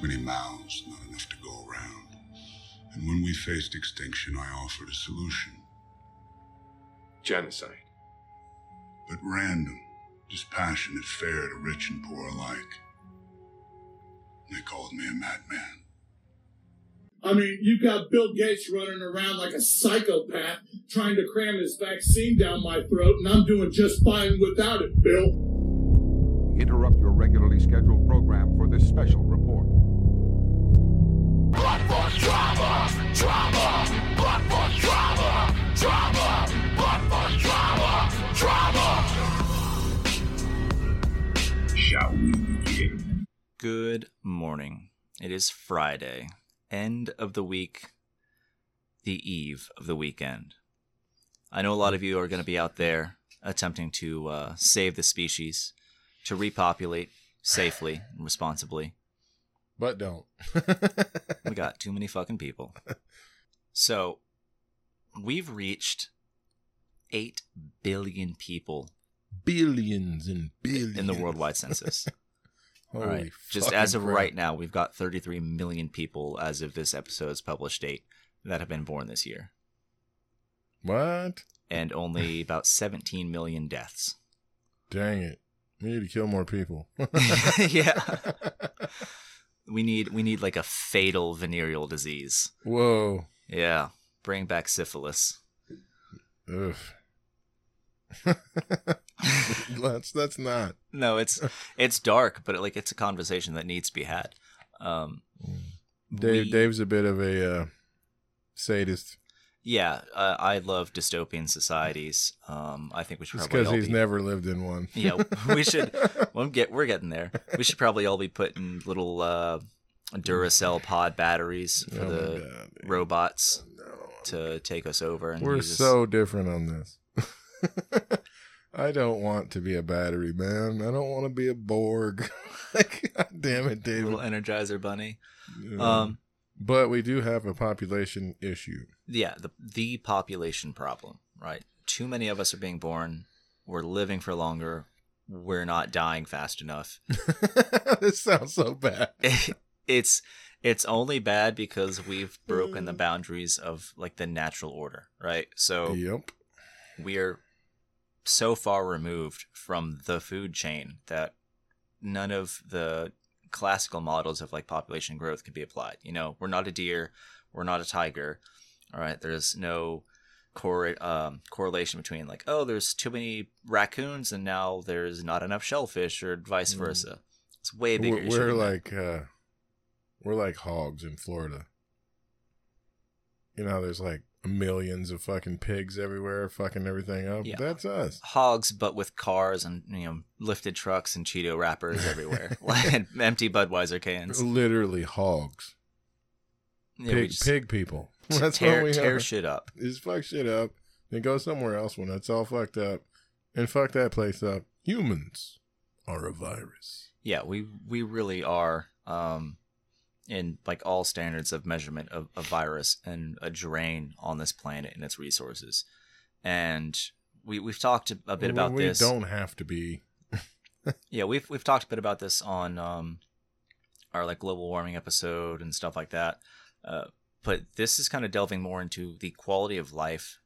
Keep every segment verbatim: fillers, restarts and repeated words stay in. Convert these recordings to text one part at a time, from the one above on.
Too many mouths, not enough to go around. And when we faced extinction, I offered a solution. Genocide. But random, dispassionate, fair to rich and poor alike. They called me a madman. I mean, you've got Bill Gates running around like a psychopath, trying to cram his vaccine down my throat, and I'm doing just fine without it, Bill. Interrupt your regularly scheduled program for this special report. Blood for trauma! Trauma! Blood for trauma! Trauma! Blood for trauma! Trauma! Shall we begin? Good morning. It is Friday. End of the week, the eve of the weekend. I know a lot of you are going to be out there attempting to uh, save the species, to repopulate safely and responsibly. But don't. We got too many fucking people. So we've reached eight billion people. Billions and billions. In the worldwide census. Holy All right. Just as of crap. Right now, we've got thirty-three million people as of this episode's published date that have been born this year. What? And only about seventeen million deaths. Dang it. We need to kill more people. Yeah. We need we need like a fatal venereal disease. Whoa. Yeah. Bring back syphilis. Ugh. that's that's not no it's it's dark, but it, like it's a conversation that needs to be had. um Dave we, Dave's a bit of a uh, sadist. yeah uh, I love dystopian societies. um I think we should it's probably because he's be, never lived in one. Yeah, we should. Well, get we're getting there. We should probably all be putting little uh Duracell pod batteries for oh the God, robots no. to take us over, and we're so us. different on this. I don't want to be a battery, man. I don't want to be a Borg. God damn it, David. Little Energizer Bunny. Yeah. Um, but we do have a population issue. Yeah, the the population problem, right? Too many of us are being born. We're living for longer. We're not dying fast enough. This sounds so bad. It, it's it's only bad because we've broken the boundaries of like the natural order, right? So yep. we are so far removed from the food chain that none of the classical models of like population growth can be applied. You know, we're not a deer, we're not a tiger. All right, there's no cor- um, correlation between like, oh, there's too many raccoons and now there's not enough shellfish, or vice versa. It's way bigger. We're, we're like uh, we're like hogs in Florida. You know, there's like millions of fucking pigs everywhere, fucking everything up. Yeah. That's us. Hogs, but with cars and, you know, lifted trucks and Cheeto wrappers everywhere. And empty Budweiser cans. Literally hogs. Yeah, pig, just pig people. T- that's tear, what we tear have. Shit up. Just fuck shit up. Then go somewhere else when it's all fucked up. And fuck that place up. Humans are a virus. Yeah, we, we really are. Um, in like all standards of measurement of a virus and a drain on this planet and its resources. And we, we've talked a bit about we this. We don't have to be. Yeah, we've we've talked a bit about this on um, our like global warming episode and stuff like that. Uh, but this is kind of delving more into the quality of life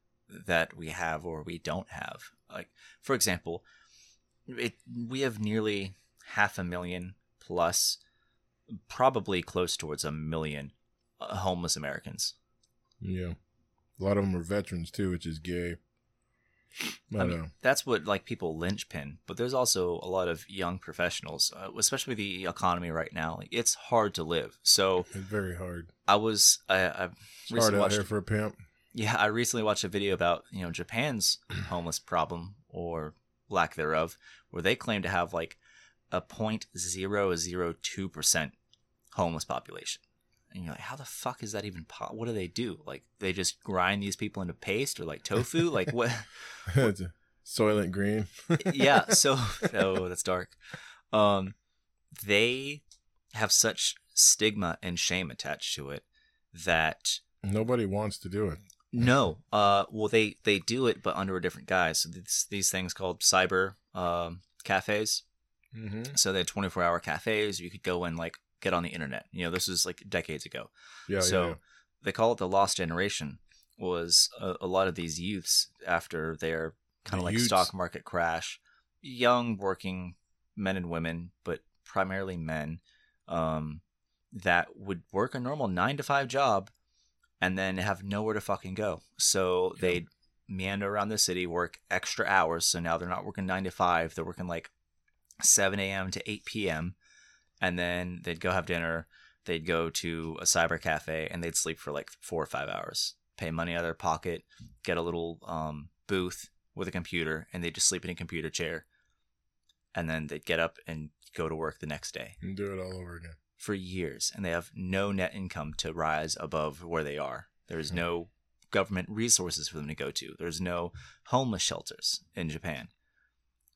that we have or we don't have. Like, for example, it, we have nearly half a million plus, probably close towards a million uh, homeless Americans. Yeah. A lot of them are veterans too, which is gay. I, I mean, know. That's what like people linchpin, but there's also a lot of young professionals, uh, especially the economy right now. Like, it's hard to live. So it's very hard. I was, I, I recently hard out watched there for a pimp. Yeah. I recently watched a video about, you know, Japan's homeless problem or lack thereof, where they claim to have like a zero point zero zero two percent homeless population. And you're like, how the fuck is that even po- what do they do? Like, they just grind these people into paste or like tofu? Like what? It's a Soylent Green. Yeah. So, oh, that's dark. Um, they have such stigma and shame attached to it that nobody wants to do it. No. Uh, well, they, they do it, but under a different guise. So these, these things called cyber um, cafes. Mm-hmm. So they had twenty-four hour cafes. You could go and like get on the internet. You know, this is like decades ago. Yeah. So yeah, yeah. They call it the lost generation. Was a, a lot of these youths after their kind of like youths. stock market crash, young working men and women, but primarily men, um, that would work a normal nine to five job and then have nowhere to fucking go. So yeah. they'd meander around the city, work extra hours. So now they're not working nine to five. They're working like seven a.m. to eight p.m. And then they'd go have dinner. They'd go to a cyber cafe and they'd sleep for like four or five hours, pay money out of their pocket, get a little um, booth with a computer, and they'd just sleep in a computer chair. And then they'd get up and go to work the next day. And do it all over again. For years. And they have no net income to rise above where they are. There's mm-hmm. no government resources for them to go to. There's no homeless shelters in Japan.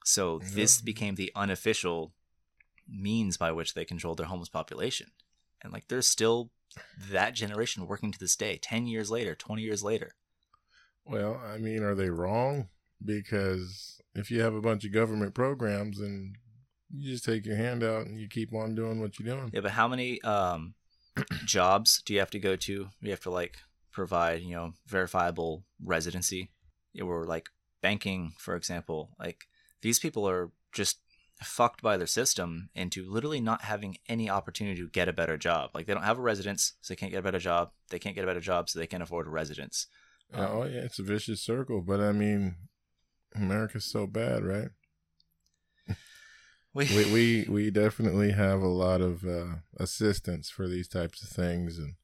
So mm-hmm. this became the unofficial means by which they controlled their homeless population. And like, there's still that generation working to this day, ten years later, twenty years later. Well, I mean, are they wrong? Because if you have a bunch of government programs and you just take your hand out and you keep on doing what you're doing. Yeah, but how many um, jobs do you have to go to? You have to like provide, you know, verifiable residency. Or like banking, for example. Like these people are just fucked by their system into literally not having any opportunity to get a better job. Like they don't have a residence, so they can't get a better job. They can't get a better job, so they can't afford a residence. Um, oh yeah, it's a vicious circle. But I mean, America's so bad, right? We we, we we definitely have a lot of uh, assistance for these types of things, and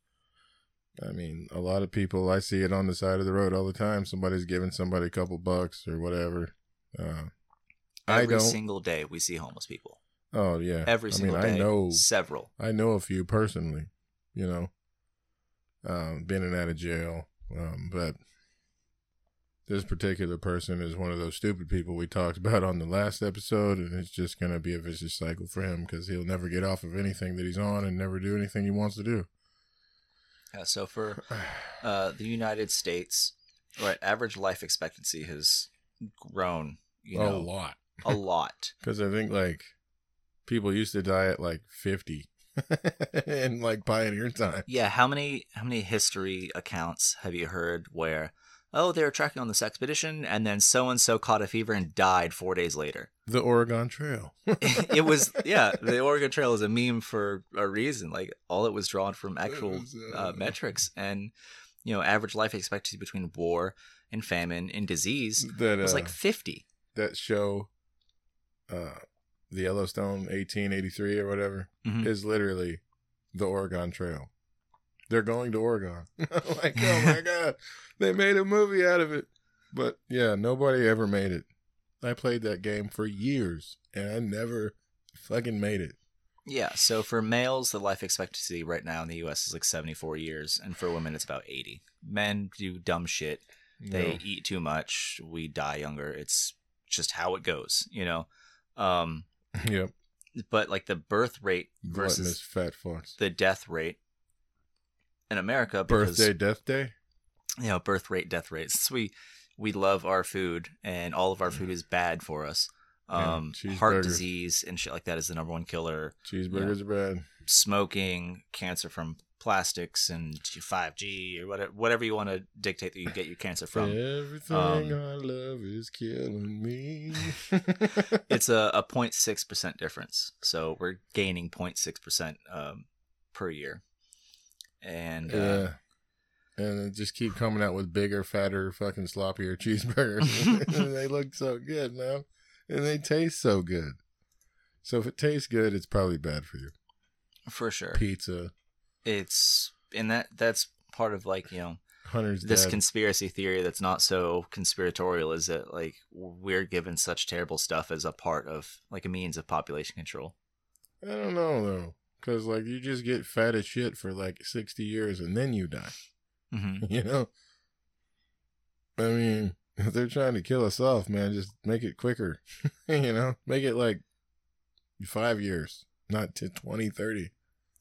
I mean, a lot of people, I see it on the side of the road all the time. Somebody's giving somebody a couple bucks or whatever. Uh, Every I don't, single day we see homeless people. Oh, yeah. Every single I mean, day. I know several. I know a few personally, you know, um, been in and out of jail. Um, but this particular person is one of those stupid people we talked about on the last episode. And it's just going to be a vicious cycle for him because he'll never get off of anything that he's on and never do anything he wants to do. Yeah, so for uh, the United States, right, average life expectancy has grown, you know, a lot. A lot. Because I think, like, people used to die at, like, fifty in, like, pioneer time. Yeah, how many how many history accounts have you heard where, oh, they were tracking on this expedition, and then so-and-so caught a fever and died four days later? The Oregon Trail. It was, yeah, the Oregon Trail is a meme for a reason. Like, all it was drawn from actual was, uh... Uh, metrics. And, you know, average life expectancy between war and famine and disease that, uh, was, like, fifty. That show... Uh, the Yellowstone eighteen eighty-three or whatever mm-hmm. is literally the Oregon Trail. They're going to Oregon. Like, oh my God, they made a movie out of it. But yeah, nobody ever made it. I played that game for years and I never fucking made it. Yeah. So for males, the life expectancy right now in the U S is like seventy-four years. And for women, it's about eighty. Men do dumb shit. They no. eat too much. We die younger. It's just how it goes, you know? Um, yep. But like the birth rate versus fat fucks. The death rate in America. Because, Birthday, death day. You know, birth rate, death rate. Since we we love our food, and all of our food is bad for us. Um, yeah, heart disease and shit like that is the number one killer. Cheeseburgers you know, are bad. Smoking, cancer from plastics, and five G or whatever. Whatever you want to dictate that you get your cancer from. Everything um, I love is killing me. It's a, a zero point six percent difference, so we're gaining zero point six percent um, per year, and uh, uh, and just keep coming out with bigger, fatter, fucking sloppier cheeseburgers. They look so good now, and they taste so good. So if it tastes good, it's probably bad for you. For sure. Pizza. It's and that that's part of like, you know, Hunter's this dad. Conspiracy theory that's not so conspiratorial is that like we're given such terrible stuff as a part of like a means of population control. I don't know though, because like you just get fat as shit for like sixty years and then you die. Mm-hmm. You know, I mean, if they're trying to kill us off, man, just make it quicker. You know, make it like five years, not to twenty, thirty.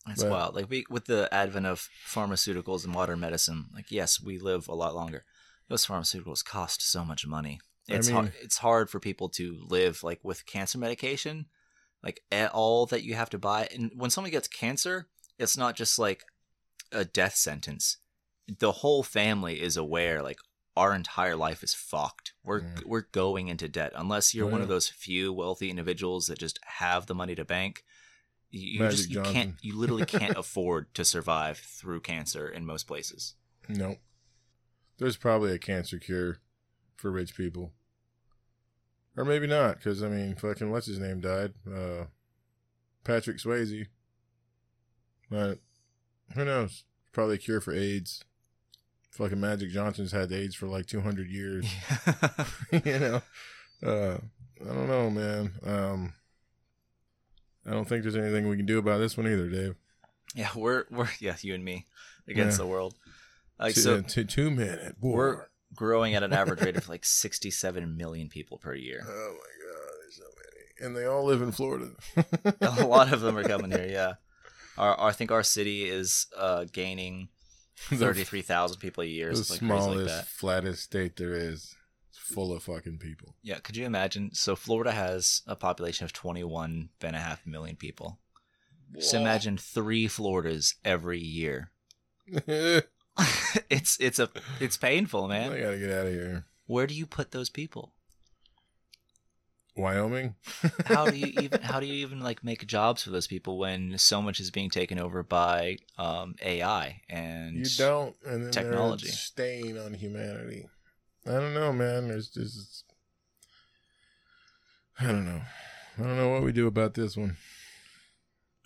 That's but, wild. Like we, with the advent of pharmaceuticals and modern medicine, like yes, we live a lot longer. Those pharmaceuticals cost so much money. It's I mean, hard. It's hard for people to live like with cancer medication. like all that you have to buy. And when someone gets cancer, it's not just like a death sentence. The whole family is aware, like, our entire life is fucked. We're yeah. we're going into debt. Unless you're yeah. one of those few wealthy individuals that just have the money to bank, you Magic just you Johnson. can't you literally can't afford to survive through cancer in most places. Nope. There's probably a cancer cure for rich people. Or maybe not, because, I mean, fucking what's his name died? Uh, Patrick Swayze. But who knows? Probably a cure for AIDS. Fucking Magic Johnson's had AIDS for like two hundred years. You know? Uh, I don't know, man. Um, I don't think there's anything we can do about this one either, Dave. Yeah, we're, we're yeah, you and me against yeah. the world. Like, so, two, two minute war. We're growing at an average rate of like sixty-seven million people per year. Oh, my God. There's so many. And they all live in Florida. A lot of them are coming here, yeah. Our, our I think our city is uh, gaining thirty-three thousand people a year. The like smallest, like that. flattest state there is. It's full of fucking people. Yeah, could you imagine? So Florida has a population of twenty-one and a half million people. Whoa. So imagine three Floridas every year. It's it's a it's painful, man. I gotta get out of here. Where do you put those people? Wyoming. How do you even how do you even like make jobs for those people when so much is being taken over by um, A I and you don't and then technology stain on humanity? I don't know, man. There's just I don't know. I don't know what we do about this one.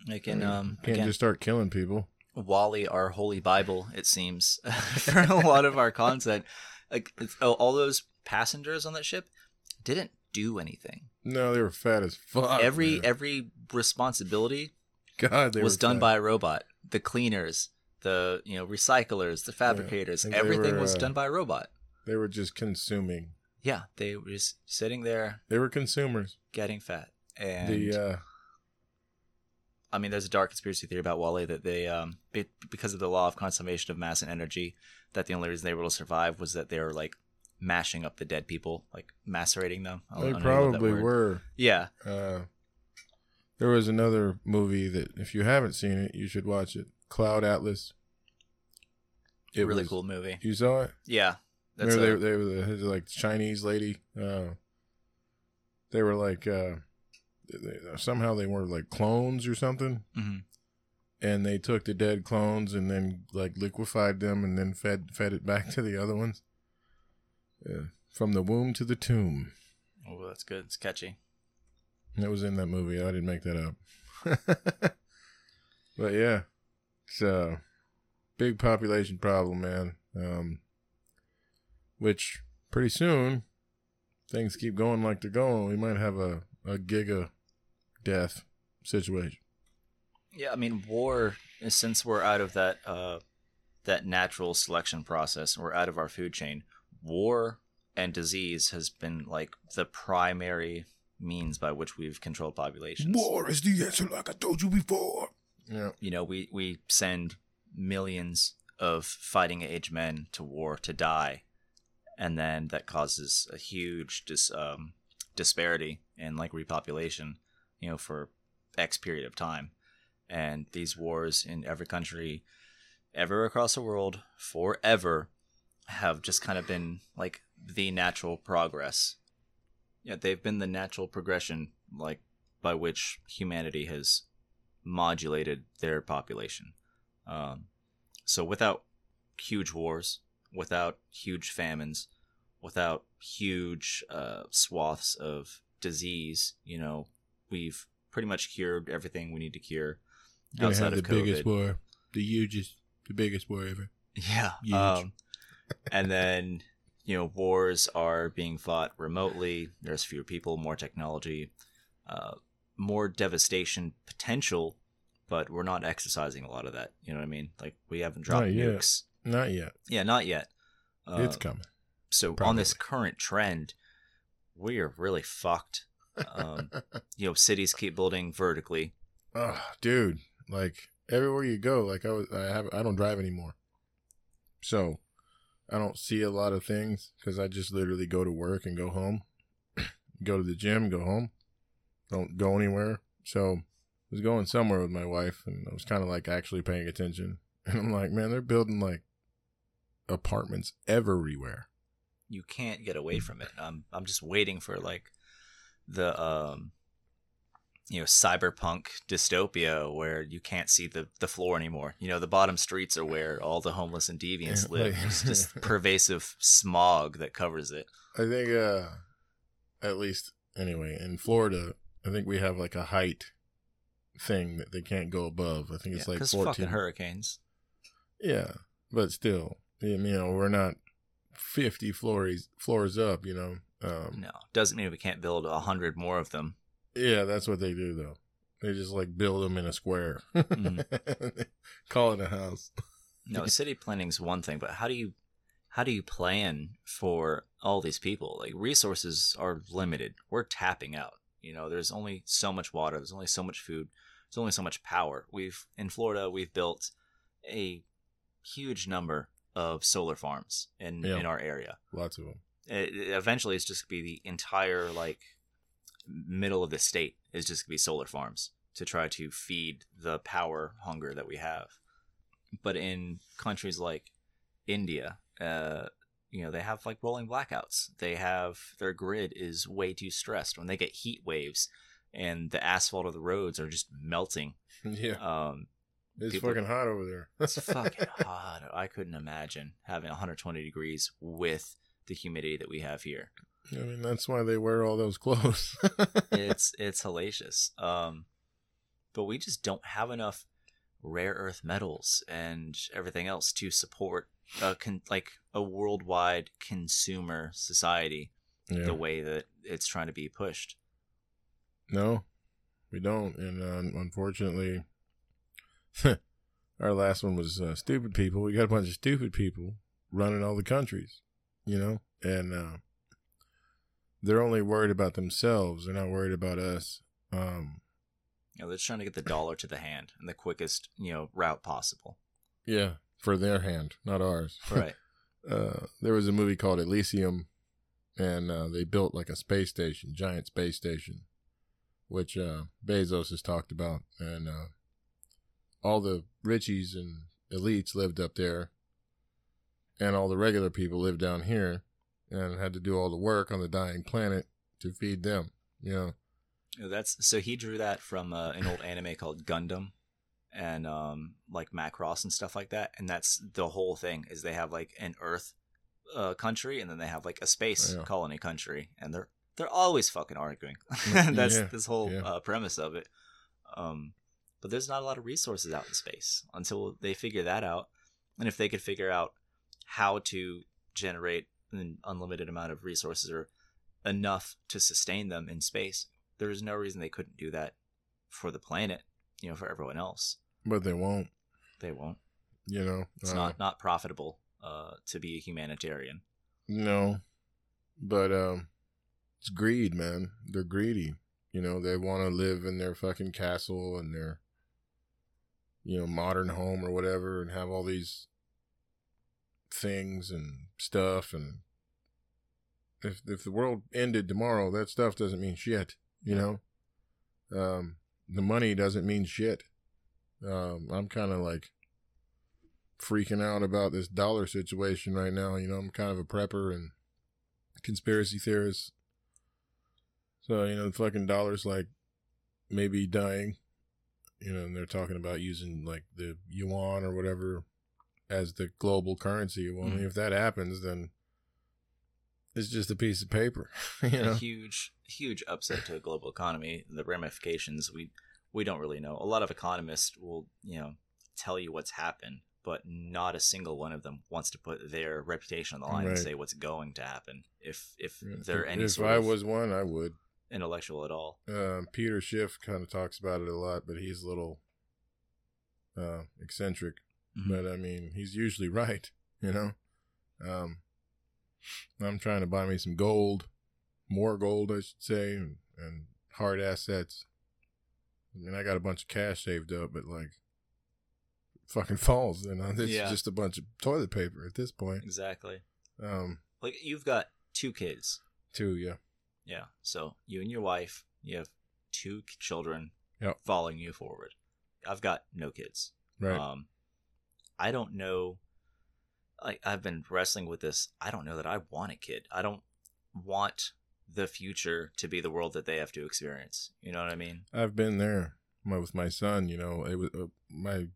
I can I mean, um can't again, just start killing people. WALL-E, our holy Bible, it seems, for a lot of our content. Like, oh, all those passengers on that ship didn't do anything. No, they were fat as fuck. Every man. every responsibility God, they was were done fat. by a robot. The cleaners, the you know recyclers, the fabricators, yeah, everything were, was uh, done by a robot. They were just consuming. Yeah, they were just sitting there. They were consumers. Getting fat. And the... Uh, I mean, there's a dark conspiracy theory about WALL-E that they, um, it, because of the law of conservation of mass and energy, that the only reason they were able to survive was that they were, like, mashing up the dead people, like, macerating them. I they probably were. Yeah. Uh, there was another movie that, if you haven't seen it, you should watch it. Cloud Atlas. It really was, cool movie. You saw it? Yeah. That's Remember a, they, they were, the, they were, like, Chinese lady? Uh, they were, like... Uh, somehow they were like clones or something, mm-hmm. and they took the dead clones and then like liquefied them and then fed fed it back to the other ones. Yeah. From the womb to the tomb. Oh, that's good. It's catchy. That was in that movie. I didn't make that up. But yeah, it's a big population problem, man. Um, which pretty soon, things keep going like they're going. We might have a A giga death situation. Yeah, I mean, war, since we're out of that uh, that natural selection process, we're out of our food chain, war and disease has been like the primary means by which we've controlled populations. War is the answer, like I told you before. Yeah. You know, we, we send millions of fighting age men to war to die, and then that causes a huge dis- um, disparity and like repopulation, you know, for X period of time. And these wars in every country, ever across the world, forever, have just kind of been like the natural progress. Yeah, they've been the natural progression, like by which humanity has modulated their population. Um, so without huge wars, without huge famines, without huge uh, swaths of disease, you know, we've pretty much cured everything we need to cure outside of COVID. The biggest war, the hugest, the biggest war ever. Yeah. Um, and then, you know, wars are being fought remotely. There's fewer people, more technology, uh, more devastation potential, but we're not exercising a lot of that. You know what I mean? Like, we haven't dropped not nukes. Yet. Not yet. Yeah, not yet. Uh, it's coming. So Probably. on this current trend, we are really fucked. Um, you know, cities keep building vertically. Oh, dude! Like everywhere you go, like I was, I have, I don't drive anymore, so I don't see a lot of things because I just literally go to work and go home, go to the gym, go home, don't go anywhere. So I was going somewhere with my wife, and I was kind of like actually paying attention. And I'm like, man, they're building like apartments everywhere. You can't get away from it. I'm I'm just waiting for like the um, you know, cyberpunk dystopia where you can't see the, the floor anymore. You know, the bottom streets are where all the homeless and deviants live. It's just pervasive smog that covers it. I think, uh, at least anyway, in Florida, I think we have like a height thing that they can't go above. I think it's yeah, like fourteen. Fucking hurricanes. Yeah, but still, you know, we're not fifty floors floors up. You know, um, no, doesn't mean we can't build a hundred more of them. Yeah, that's what they do, though. They just, like, build them in a square. Mm-hmm. Call it a house. No, city planning's one thing, but how do you how do you plan for all these people? Like, resources are limited. We're tapping out. You know, there's only so much water. There's only so much food. There's only so much power. We've in Florida, we've built a huge number of solar farms in, yeah. in our area. Lots of them. It, it, eventually, it's just going to be the entire, like, middle of the state is just gonna be solar farms to try to feed the power hunger that we have. But in countries like India, uh, you know, they have like rolling blackouts. They have their grid is way too stressed when they get heat waves and the asphalt of the roads are just melting. Yeah. Um, it's fucking hot over there. It's fucking hot. I couldn't imagine having one hundred twenty degrees with the humidity that we have here. I mean, that's why they wear all those clothes. It's it's hellacious. Um, but we just don't have enough rare earth metals and everything else to support a con- like a worldwide consumer society yeah. the way that it's trying to be pushed. No, we don't. And uh, unfortunately, our last one was uh, stupid people. We got a bunch of stupid people running all the countries, you know, and... Uh, They're only worried about themselves. They're not worried about us. Um, you know, they're just trying to get the dollar to the hand in the quickest, you know, route possible. Yeah, for their hand, not ours. Right. uh, there was a movie called Elysium, and uh, they built like a space station, giant space station, which uh, Bezos has talked about. And uh, all the richies and elites lived up there, and all the regular people lived down here. And had to do all the work on the dying planet to feed them, you know. That's so he drew that from uh, an old anime called Gundam, and um, like Macross and stuff like that. And that's the whole thing is they have like an Earth uh, country, and then they have like a space yeah. colony country, and they're they're always fucking arguing. That's yeah, this whole yeah. uh, premise of it. Um, but there's not a lot of resources out in space until they figure that out. And if they could figure out how to generate an unlimited amount of resources or enough to sustain them in space, there's no reason they couldn't do that for the planet, you know, for everyone else. But they won't. They won't. You know, it's uh, not, not profitable uh, to be a humanitarian. No, but um, it's greed, man. They're greedy. You know, they want to live in their fucking castle and their, you know, modern home or whatever and have all these things and stuff, and if if the world ended tomorrow, that stuff doesn't mean shit, you know. Um, the money doesn't mean shit. Um, I'm kind of like freaking out about this dollar situation right now. You know, I'm kind of a prepper and conspiracy theorist, so you know the fucking dollar's like maybe dying. You know, and they're talking about using like the yuan or whatever as the global currency. Well, mm-hmm. I mean, if that happens, then it's just a piece of paper. You know? A huge, huge upset to the global economy. The ramifications, we we don't really know. A lot of economists will, you know, tell you what's happened, but not a single one of them wants to put their reputation on the line right. and say what's going to happen. If if yeah. there are any if sort I of was one, I would intellectual at all. Uh, Peter Schiff kind of talks about it a lot, but he's a little uh, eccentric. But, I mean, he's usually right, you know. Um, I'm trying to buy me some gold, more gold, I should say, and, and hard assets. I mean, I got a bunch of cash saved up, but, like, fucking falls. You know, it's yeah. just a bunch of toilet paper at this point. Exactly. Um, like, you've got two kids. Two, yeah. Yeah. So, you and your wife, you have two children, yep. following you forward. I've got no kids. Right. Um, I don't know. I, I've been wrestling with this. I don't know that I want a kid. I don't want the future to be the world that they have to experience. You know what I mean? I've been there my, with my son. You know, it was uh, my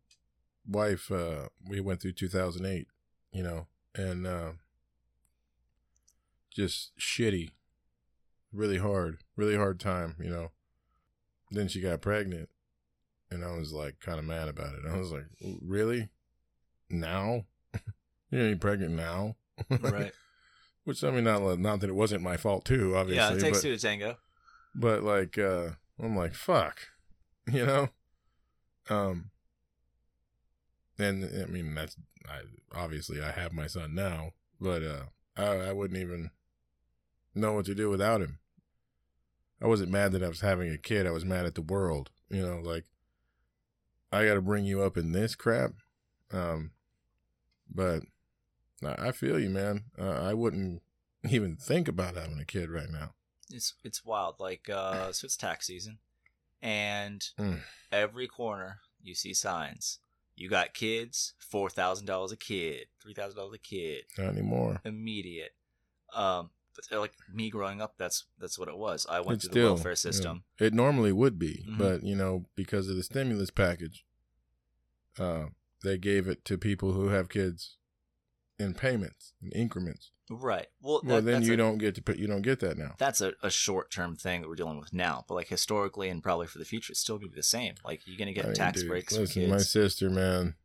wife. Uh, we went through two thousand eight. You know, and uh, just shitty, really hard, really hard time. You know, then she got pregnant. And I was like kind of mad about it. I was like, really? Now? You ain't pregnant now? Right. Which, I mean, not, not that it wasn't my fault, too, obviously. Yeah, it takes but, two to tango. But, like, uh, I'm like, fuck. You know? Um. And, I mean, that's, I obviously, I have my son now. But uh, I, I wouldn't even know what to do without him. I wasn't mad that I was having a kid. I was mad at the world. You know, like, I got to bring you up in this crap. Um, but I, I feel you, man. Uh, I wouldn't even think about having a kid right now. It's it's wild. Like, uh, so it's tax season. And mm. every corner you see signs. You got kids, four thousand dollars a kid, three thousand dollars a kid. Not anymore. Immediate. Um, but like me growing up, that's that's what it was. I went it's through the still, welfare system. You know, it normally would be, mm-hmm. but you know, because of the stimulus package, uh, they gave it to people who have kids in payments in increments. Right. Well, well that, then you a, don't get to put, you don't get that now. That's a, a short term thing that we're dealing with now, but like historically and probably for the future, it's still gonna be the same. Like you're gonna get I mean, tax dude, breaks. Listen, for kids. My sister, man,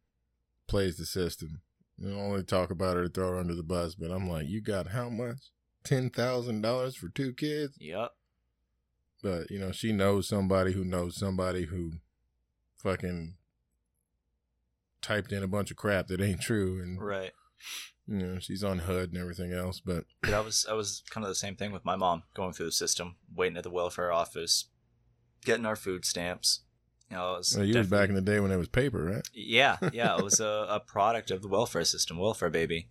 plays the system. You only talk about her to throw her under the bus, but I'm like, you got how much? ten thousand dollars for two kids? Yep. But, you know, she knows somebody who knows somebody who fucking typed in a bunch of crap that ain't true. And, right. You know, she's on H U D and everything else. But I was, I was kind of the same thing with my mom going through the system, waiting at the welfare office, getting our food stamps. You know, it was well, you was back in the day when it was paper, right? Yeah. Yeah. It was a, a product of the welfare system, welfare baby.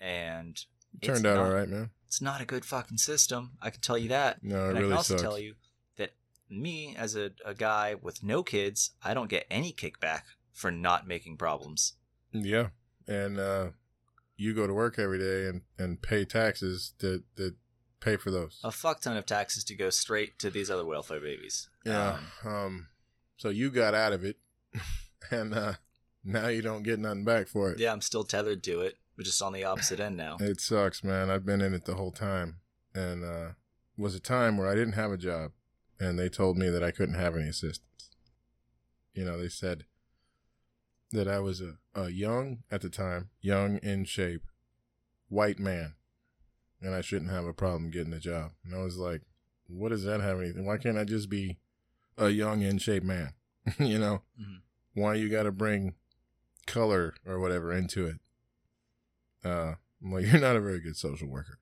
And it turned out not, all right, man. It's not a good fucking system. I can tell you that. No, it and really sucks. I can also sucks. tell you that me, as a, a guy with no kids, I don't get any kickback for not making problems. Yeah. And uh, you go to work every day and, and pay taxes that, that pay for those. A fuck ton of taxes to go straight to these other welfare babies. Yeah. Um, um, so you got out of it, and uh, now you don't get nothing back for it. Yeah, I'm still tethered to it. We're just on the opposite end now. It sucks, man. I've been in it the whole time. And uh was a time where I didn't have a job. And they told me that I couldn't have any assistance. You know, they said that I was a, a young, at the time, young, in shape, white man. And I shouldn't have a problem getting a job. And I was like, what does that have anything? Why can't I just be a young, in shape man? You know? Mm-hmm. Why you got to bring color or whatever into it? Uh, I'm like, you're not a very good social worker.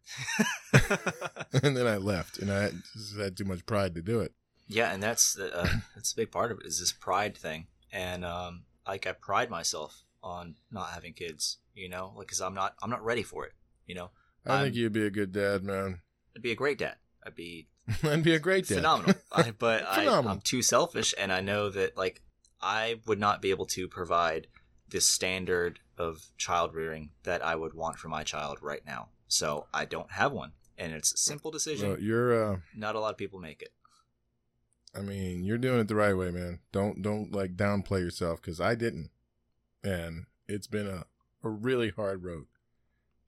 And then I left, and I just had too much pride to do it. Yeah, and that's uh, that's a big part of it, is this pride thing. And um, like I pride myself on not having kids, you know, like because I'm not I'm not ready for it, you know. I I'm, think you'd be a good dad, man. I'd be a great dad. I'd be. I'd be a great dad. Phenomenal. I, but phenomenal. I, I'm too selfish, and I know that like I would not be able to provide this standard of child rearing that I would want for my child right now. So I don't have one, and it's a simple decision. Well, you're uh, not a lot of people make it. I mean, you're doing it the right way, man. Don't don't like downplay yourself, because I didn't, and it's been a, a really hard road,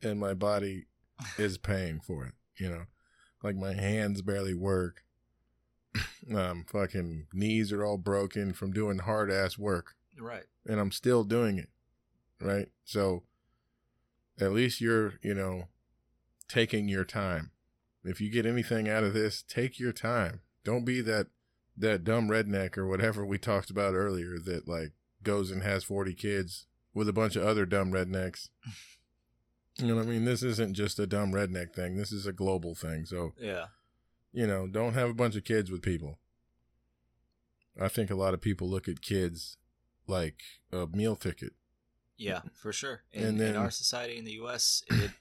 and my body is paying for it. You know, like my hands barely work. um, fucking knees are all broken from doing hard ass work. Right. And I'm still doing it. Right. So at least you're, you know, taking your time. If you get anything out of this, take your time. Don't be that, that dumb redneck or whatever we talked about earlier that like goes and has forty kids with a bunch of other dumb rednecks. You know what I mean? This isn't just a dumb redneck thing. This is a global thing. So, yeah, you know, don't have a bunch of kids with people. I think a lot of people look at kids like a meal ticket. Yeah, for sure. In, and then, in our society in the U S, it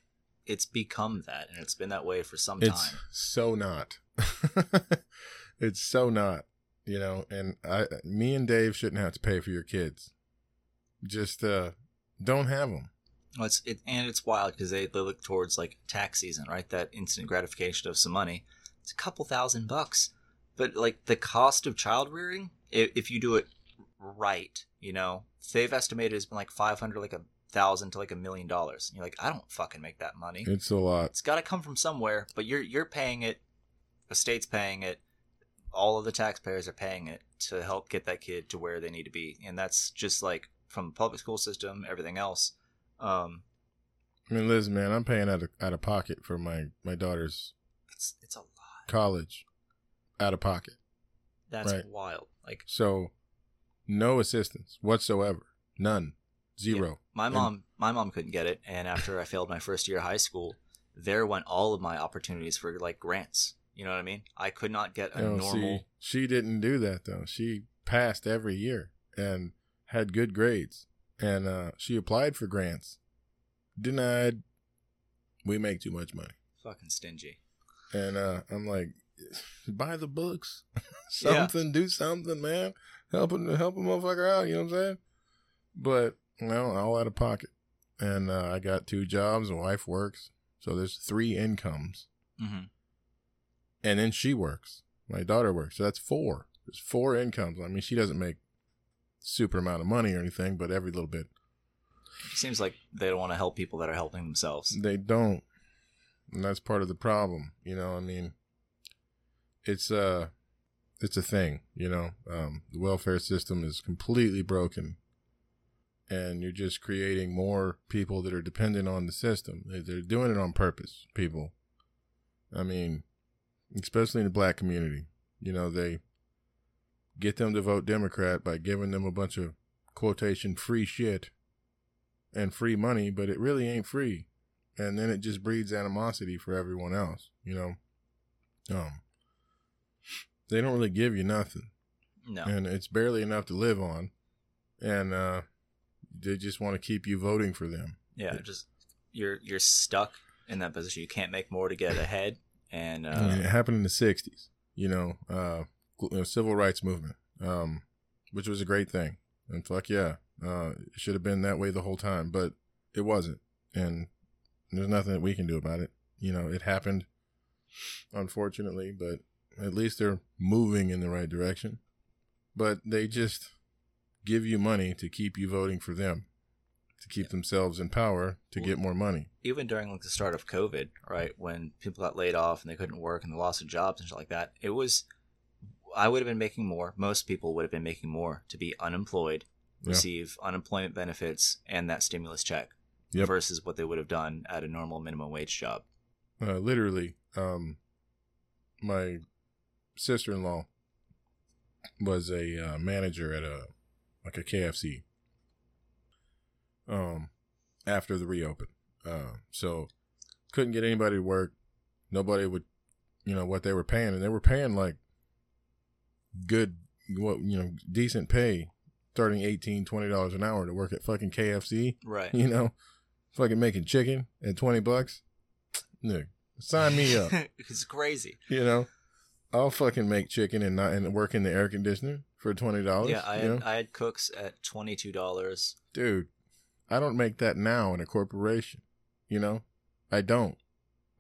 it's become that, and it's been that way for some time. It's so not. It's so not. you know, and I, me and Dave shouldn't have to pay for your kids. Just uh, don't have them. Well, it's, it, and it's wild because they, they look towards like tax season, right? That instant gratification of some money. It's a couple thousand bucks. But like the cost of child rearing, if, if you do it right, you know, they've estimated it's been like five hundred, like a thousand to like a million dollars. And you're like, I don't fucking make that money. It's a lot. It's got to come from somewhere, but you're, you're paying it. The state's paying it. All of the taxpayers are paying it to help get that kid to where they need to be. And that's just like from the public school system, everything else. Um, I mean, Liz, man, I'm paying out of, out of pocket for my, my daughter's it's, it's a lot. College out of pocket. That's right? Wild. Like, so no assistance whatsoever. None. Zero. Yeah, my and, mom, my mom couldn't get it. And after I failed my first year of high school, there went all of my opportunities for like grants. You know what I mean? I could not get a no, normal. See, she didn't do that though. She passed every year and had good grades. And uh, she applied for grants. Denied. We make too much money. Fucking stingy. And uh, I'm like, buy the books. something, yeah. Do something, man. Help him, help a motherfucker out, you know what I'm saying? But, you know, all out of pocket. And uh, I got two jobs, and wife works. So there's three incomes. Mm-hmm. And then she works. My daughter works. So that's four. There's four incomes. I mean, she doesn't make super amount of money or anything, but every little bit. It seems like they don't want to help people that are helping themselves. They don't, and that's part of the problem. You know, I mean, it's a, it's a thing. You know, um, the welfare system is completely broken, and you're just creating more people that are dependent on the system. They're doing it on purpose, people. I mean, especially in the black community. You know, they. Get them to vote Democrat by giving them a bunch of quotation free shit and free money, but it really ain't free. And then it just breeds animosity for everyone else, you know? Um, they don't really give you nothing. No. And it's barely enough to live on. And, uh, they just want to keep you voting for them. Yeah. It, just you're, you're stuck in that position. You can't make more to get ahead. And, uh, I mean, it happened in the sixties, you know, uh, civil rights movement, um, which was a great thing. And fuck yeah, uh, it should have been that way the whole time, but it wasn't. And there's nothing that we can do about it. You know, it happened, unfortunately, but at least they're moving in the right direction. But they just give you money to keep you voting for them, to keep yeah. themselves in power, to well, get more money. Even during like the start of COVID, right, when people got laid off and they couldn't work and the loss of jobs and shit like that, it was... I would have been making more. Most people would have been making more to be unemployed, receive yeah. unemployment benefits, and that stimulus check yep. versus what they would have done at a normal minimum wage job. Uh, literally, um, my sister-in-law was a uh, manager at a like a K F C um, after the reopen. Uh, so couldn't get anybody to work. Nobody would, you know, what they were paying, and they were paying like good, what you know, decent pay, starting eighteen, twenty dollars an hour to work at fucking K F C. Right. You know, fucking making chicken at twenty bucks. No, sign me up. It's crazy. You know, I'll fucking make chicken and not and work in the air conditioner for twenty dollars. Yeah, I had, you know? I had cooks at twenty two dollars. Dude, I don't make that now in a corporation. You know, I don't.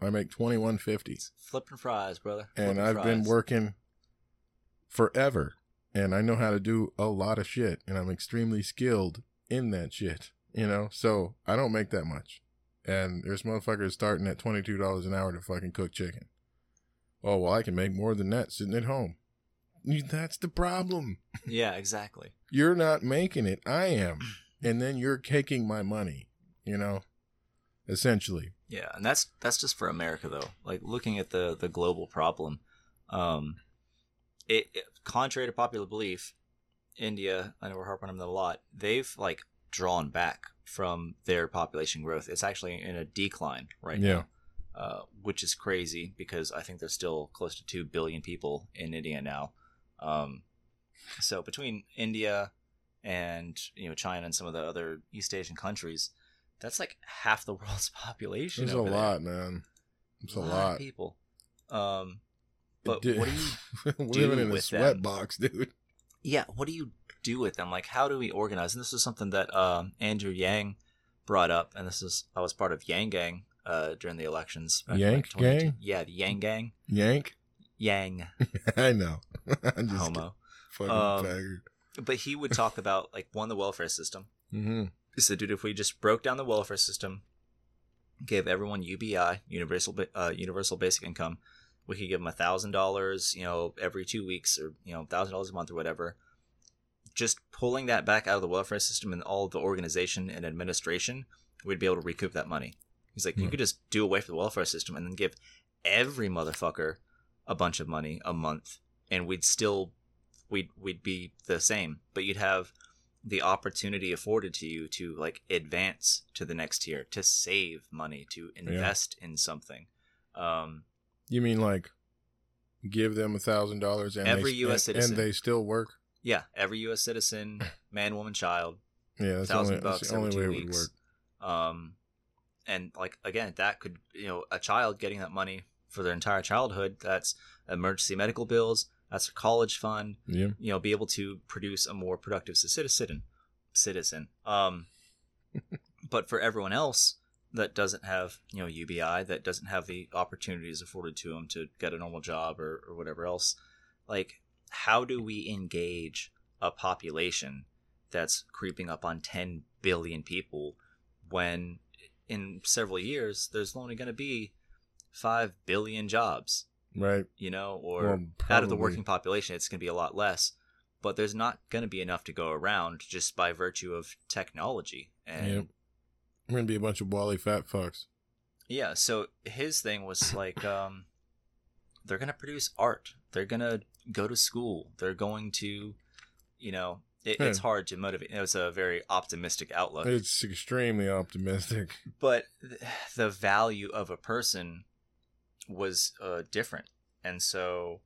I make twenty one fifty. Flipping fries, brother. Flippin' and I've fries. been working. Forever, and I know how to do a lot of shit, and I'm extremely skilled in that shit, you know, so I don't make that much. And there's motherfuckers starting at twenty-two dollars an hour to fucking cook chicken. Oh, well, I can make more than that sitting at home. That's the problem. Yeah, exactly. You're not making it. I am. And then you're taking my money, you know, essentially. Yeah, and that's that's just for America, though. Like, looking at the, the global problem, um... It, it, contrary to popular belief, India, I know we're harping on them a lot, they've like drawn back from their population growth. It's actually in a decline right yeah. now, uh, which is crazy because I think there's still close to two billion people in India now. Um, so between India and, you know, China and some of the other East Asian countries, that's like half the world's population. It's a lot, man. It's a lot. A lot of people. Um, But dude, what do you do living in with a sweat them? box, dude? Yeah, what do you do with them? Like, how do we organize? And this is something that um, Andrew Yang brought up, and this is I was part of Yang Gang uh, during the elections. Yang Gang? Yeah, the Yang Gang. Yank? Yang. I know. I'm just homo. Fucking um, tired. But he would talk about, like, one, the welfare system. Mm-hmm. He said, dude, if we just broke down the welfare system, gave everyone U B I, universal uh, universal basic income, we could give them one thousand dollars, you know, every two weeks or, you know, one thousand dollars a month or whatever. Just pulling that back out of the welfare system and all the organization and administration, we'd be able to recoup that money. He's like, mm-hmm. you could just do away from the welfare system and then give every motherfucker a bunch of money a month, and we'd still we'd we'd be the same, but you'd have the opportunity afforded to you to, like, advance to the next tier, to save money, to invest yeah. in something. Um, you mean, like, give them a thousand dollars and every they, U S and, citizen, and they still work? Yeah, every U S citizen, man, woman, child. Yeah, that's thousand only, bucks that's the only way it would weeks. work. Um, and like again, that could you know a child getting that money for their entire childhood. That's emergency medical bills. That's a college fund. Yeah. You know, be able to produce a more productive citizen. Citizen. Um, but for everyone else that doesn't have you know U B I, that doesn't have the opportunities afforded to them to get a normal job or, or whatever else, like. How do we engage a population that's creeping up on ten billion people when in several years there's only going to be five billion jobs, right? You know, or well, out of the working population, it's going to be a lot less, but there's not going to be enough to go around just by virtue of technology. And yeah. we're going to be a bunch of WALL-E fat fucks. Yeah. So his thing was like, um, they're going to produce art. They're going to go to school. They're going to, you know, it, yeah. it's hard to motivate. It was a very optimistic outlook. It's extremely optimistic. But th- the value of a person was uh, different. And so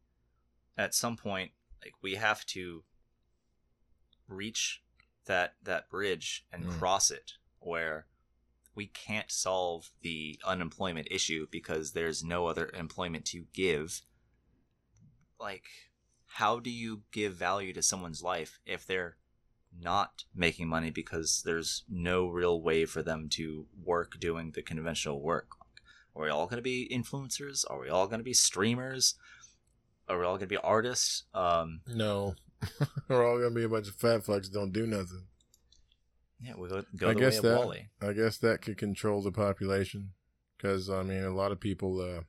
at some point, like, we have to reach that, that bridge and mm. cross it where we can't solve the unemployment issue because there's no other employment to give. Like, how do you give value to someone's life if they're not making money because there's no real way for them to work doing the conventional work? Are we all going to be influencers? Are we all going to be streamers? Are we all going to be artists? Um, no. We're all going to be a bunch of fat fucks that don't do nothing. Yeah, we go, go I the guess way that, of WALL-E. I guess that could control the population because, I mean, a lot of people... Uh,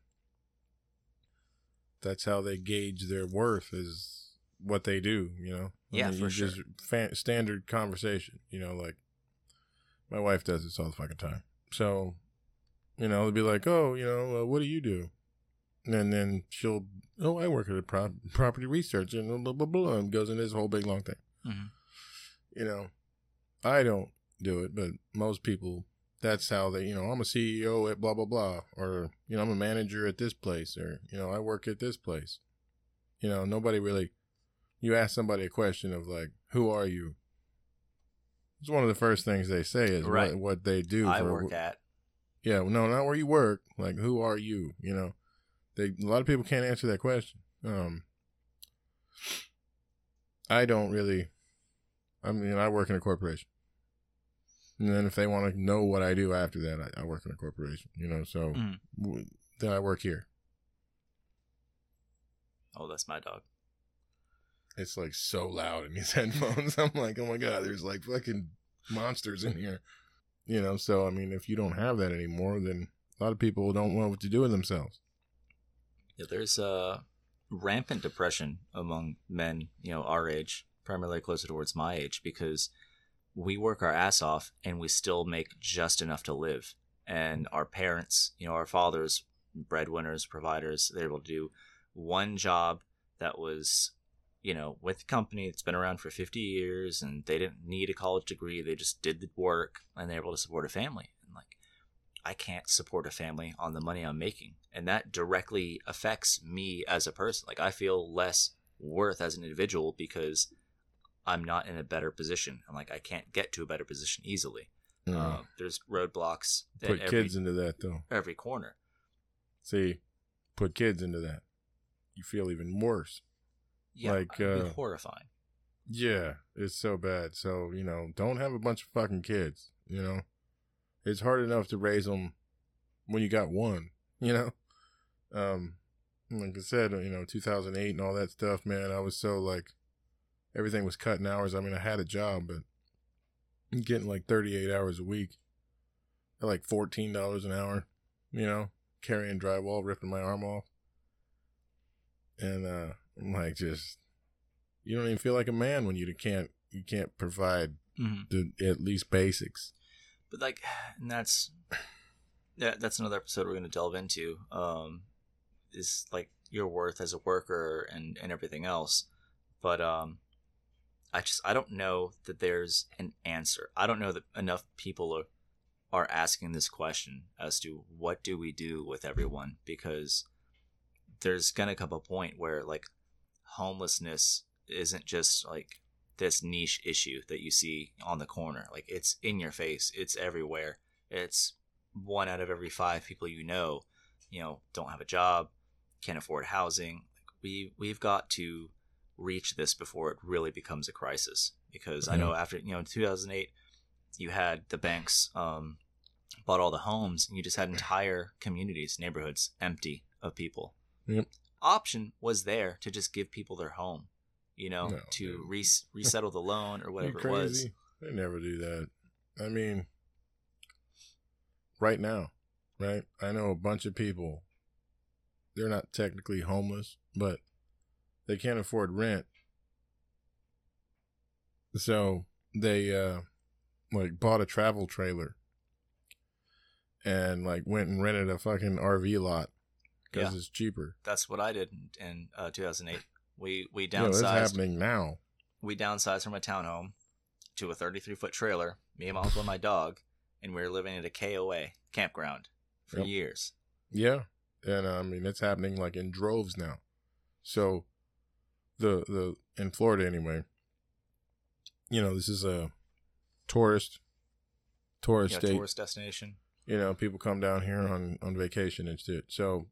That's how they gauge their worth is what they do, you know? I yeah, mean, for sure. Just fan- standard conversation, you know, like my wife does this all the fucking time. So, you know, they'll be like, oh, you know, uh, what do you do? And then she'll, oh, I work at a pro- property research and blah, blah, blah, blah, and goes into this whole big long thing. Mm-hmm. You know, I don't do it, but most people, that's how they, you know, I'm a C E O at blah, blah, blah, or, you know, I'm a manager at this place, or, you know, I work at this place. You know, nobody really, you ask somebody a question of, like, who are you? It's one of the first things they say is right. what, what they do. I for, work at. Yeah, no, not where you work. Like, who are you? You know, they a lot of people can't answer that question. Um, I don't really, I mean, I work in a corporation. And then if they want to know what I do after that, I, I work in a corporation, you know, so mm. w- then I work here. Oh, that's my dog. It's like so loud in these headphones. I'm like, oh my God, there's like fucking monsters in here, you know? So, I mean, if you don't have that anymore, then a lot of people don't know what to do with themselves. Yeah, there's uh, rampant depression among men, you know, our age, primarily closer towards my age, because we work our ass off and we still make just enough to live. And our parents, you know, our fathers, breadwinners, providers, they're able to do one job that was, you know, with a company that's been around for fifty years and they didn't need a college degree. They just did the work and they're able to support a family. And like, I can't support a family on the money I'm making. And that directly affects me as a person. Like, I feel less worth as an individual because I'm not in a better position. I'm like, I can't get to a better position easily. Mm. Uh, there's roadblocks. Put every, kids into that, though. Every corner. See, put kids into that. you feel even worse. Yeah, like, uh, horrifying. Yeah, it's so bad. So, you know, don't have a bunch of fucking kids, you know? It's hard enough to raise them when you got one, you know? Um, like I said, you know, two thousand eight and all that stuff, man, I was so, like, everything was cutting hours. I mean, I had a job, but I'm getting, like, thirty-eight hours a week at, like, fourteen dollars an hour, you know? Carrying drywall, ripping my arm off. And, uh, I'm like, just... You don't even feel like a man when you can't you can't provide mm-hmm. the at least basics. But like, and that's that, that's another episode we're going to delve into. Um, is like your worth as a worker and, and everything else. But um, I just I don't know that there's an answer. I don't know that enough people are, are asking this question as to what do we do with everyone, because there's going to come a point where like homelessness isn't just like this niche issue that you see on the corner. Like, it's in your face, it's everywhere. It's one out of every five people you know, you know, don't have a job, can't afford housing. Like, we we've got to reach this before it really becomes a crisis, because mm-hmm. I know after, you know, in two thousand eight you had the banks um bought all the homes, and you just had entire communities, neighborhoods empty of people. Yep. Option was there to just give people their home, you know, no, to re- resettle the loan or whatever it was. They never do that. I mean, right now, right? I know a bunch of people, they're not technically homeless, but they can't afford rent. So they, uh, like, bought a travel trailer and, like, went and rented a fucking R V lot because yeah. it's cheaper. That's what I did in uh, two thousand eight. We we downsized. No, it's happening now. We downsized from a townhome to a thirty-three foot trailer. Me and my uncle and my dog, and we were living at a K O A campground for yep. years. Yeah, and uh, I mean it's happening like in droves now. So, the the in Florida anyway. You know, this is a tourist tourist yeah, state tourist destination. You know, people come down here on on vacation and shit. So.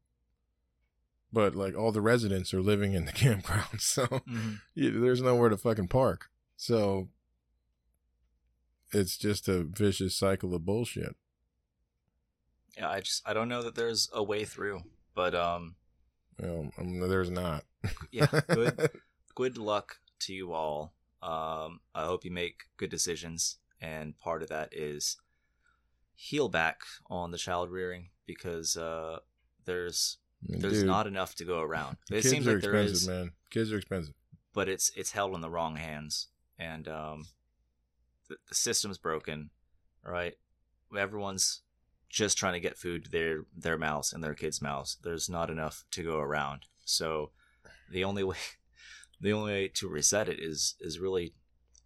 But, like, all the residents are living in the campground, so mm-hmm. yeah, there's nowhere to fucking park. So it's just a vicious cycle of bullshit. Yeah, I just, I don't know that there's a way through, but... um, well, I mean, there's not. yeah, good, good luck to you all. Um, I hope you make good decisions, and part of that is heel back on the child rearing, because uh, there's... There's Dude, not enough to go around. It kids seems are like there expensive, is, man. Kids are expensive. But it's it's held in the wrong hands, and um, the, the system's broken. Right, everyone's just trying to get food to their their mouths and their kids' mouths. There's not enough to go around. So the only way the only way to reset it is is really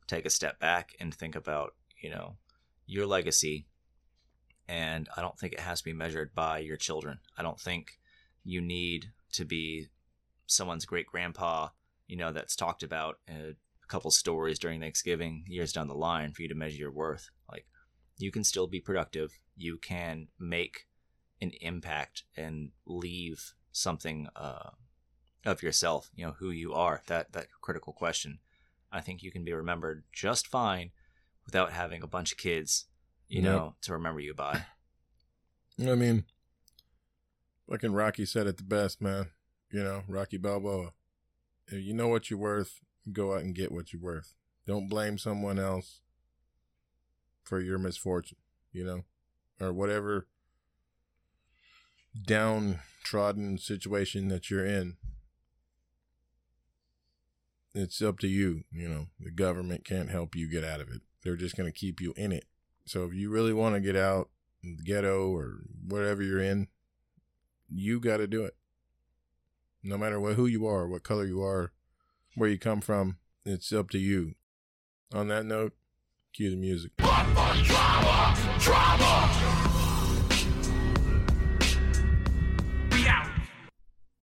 take a step back and think about, you know, your legacy. And I don't think it has to be measured by your children. I don't think you need to be someone's great grandpa, you know, that's talked about in a couple stories during Thanksgiving years down the line for you to measure your worth. Like, you can still be productive. You can make an impact and leave something uh, of yourself, you know, who you are, that, that critical question. I think you can be remembered just fine without having a bunch of kids, you nope. know, to remember you by. I mean... Fucking Rocky said it the best, man. You know, Rocky Balboa. If you know what you're worth, go out and get what you're worth. Don't blame someone else for your misfortune, you know, or whatever downtrodden situation that you're in. It's up to you, you know. The government can't help you get out of it. They're just going to keep you in it. So if you really want to get out of the ghetto or whatever you're in, you got to do it. No matter what, who you are, what color you are, where you come from, it's up to you. On that note, cue the music. What for drama? Drama!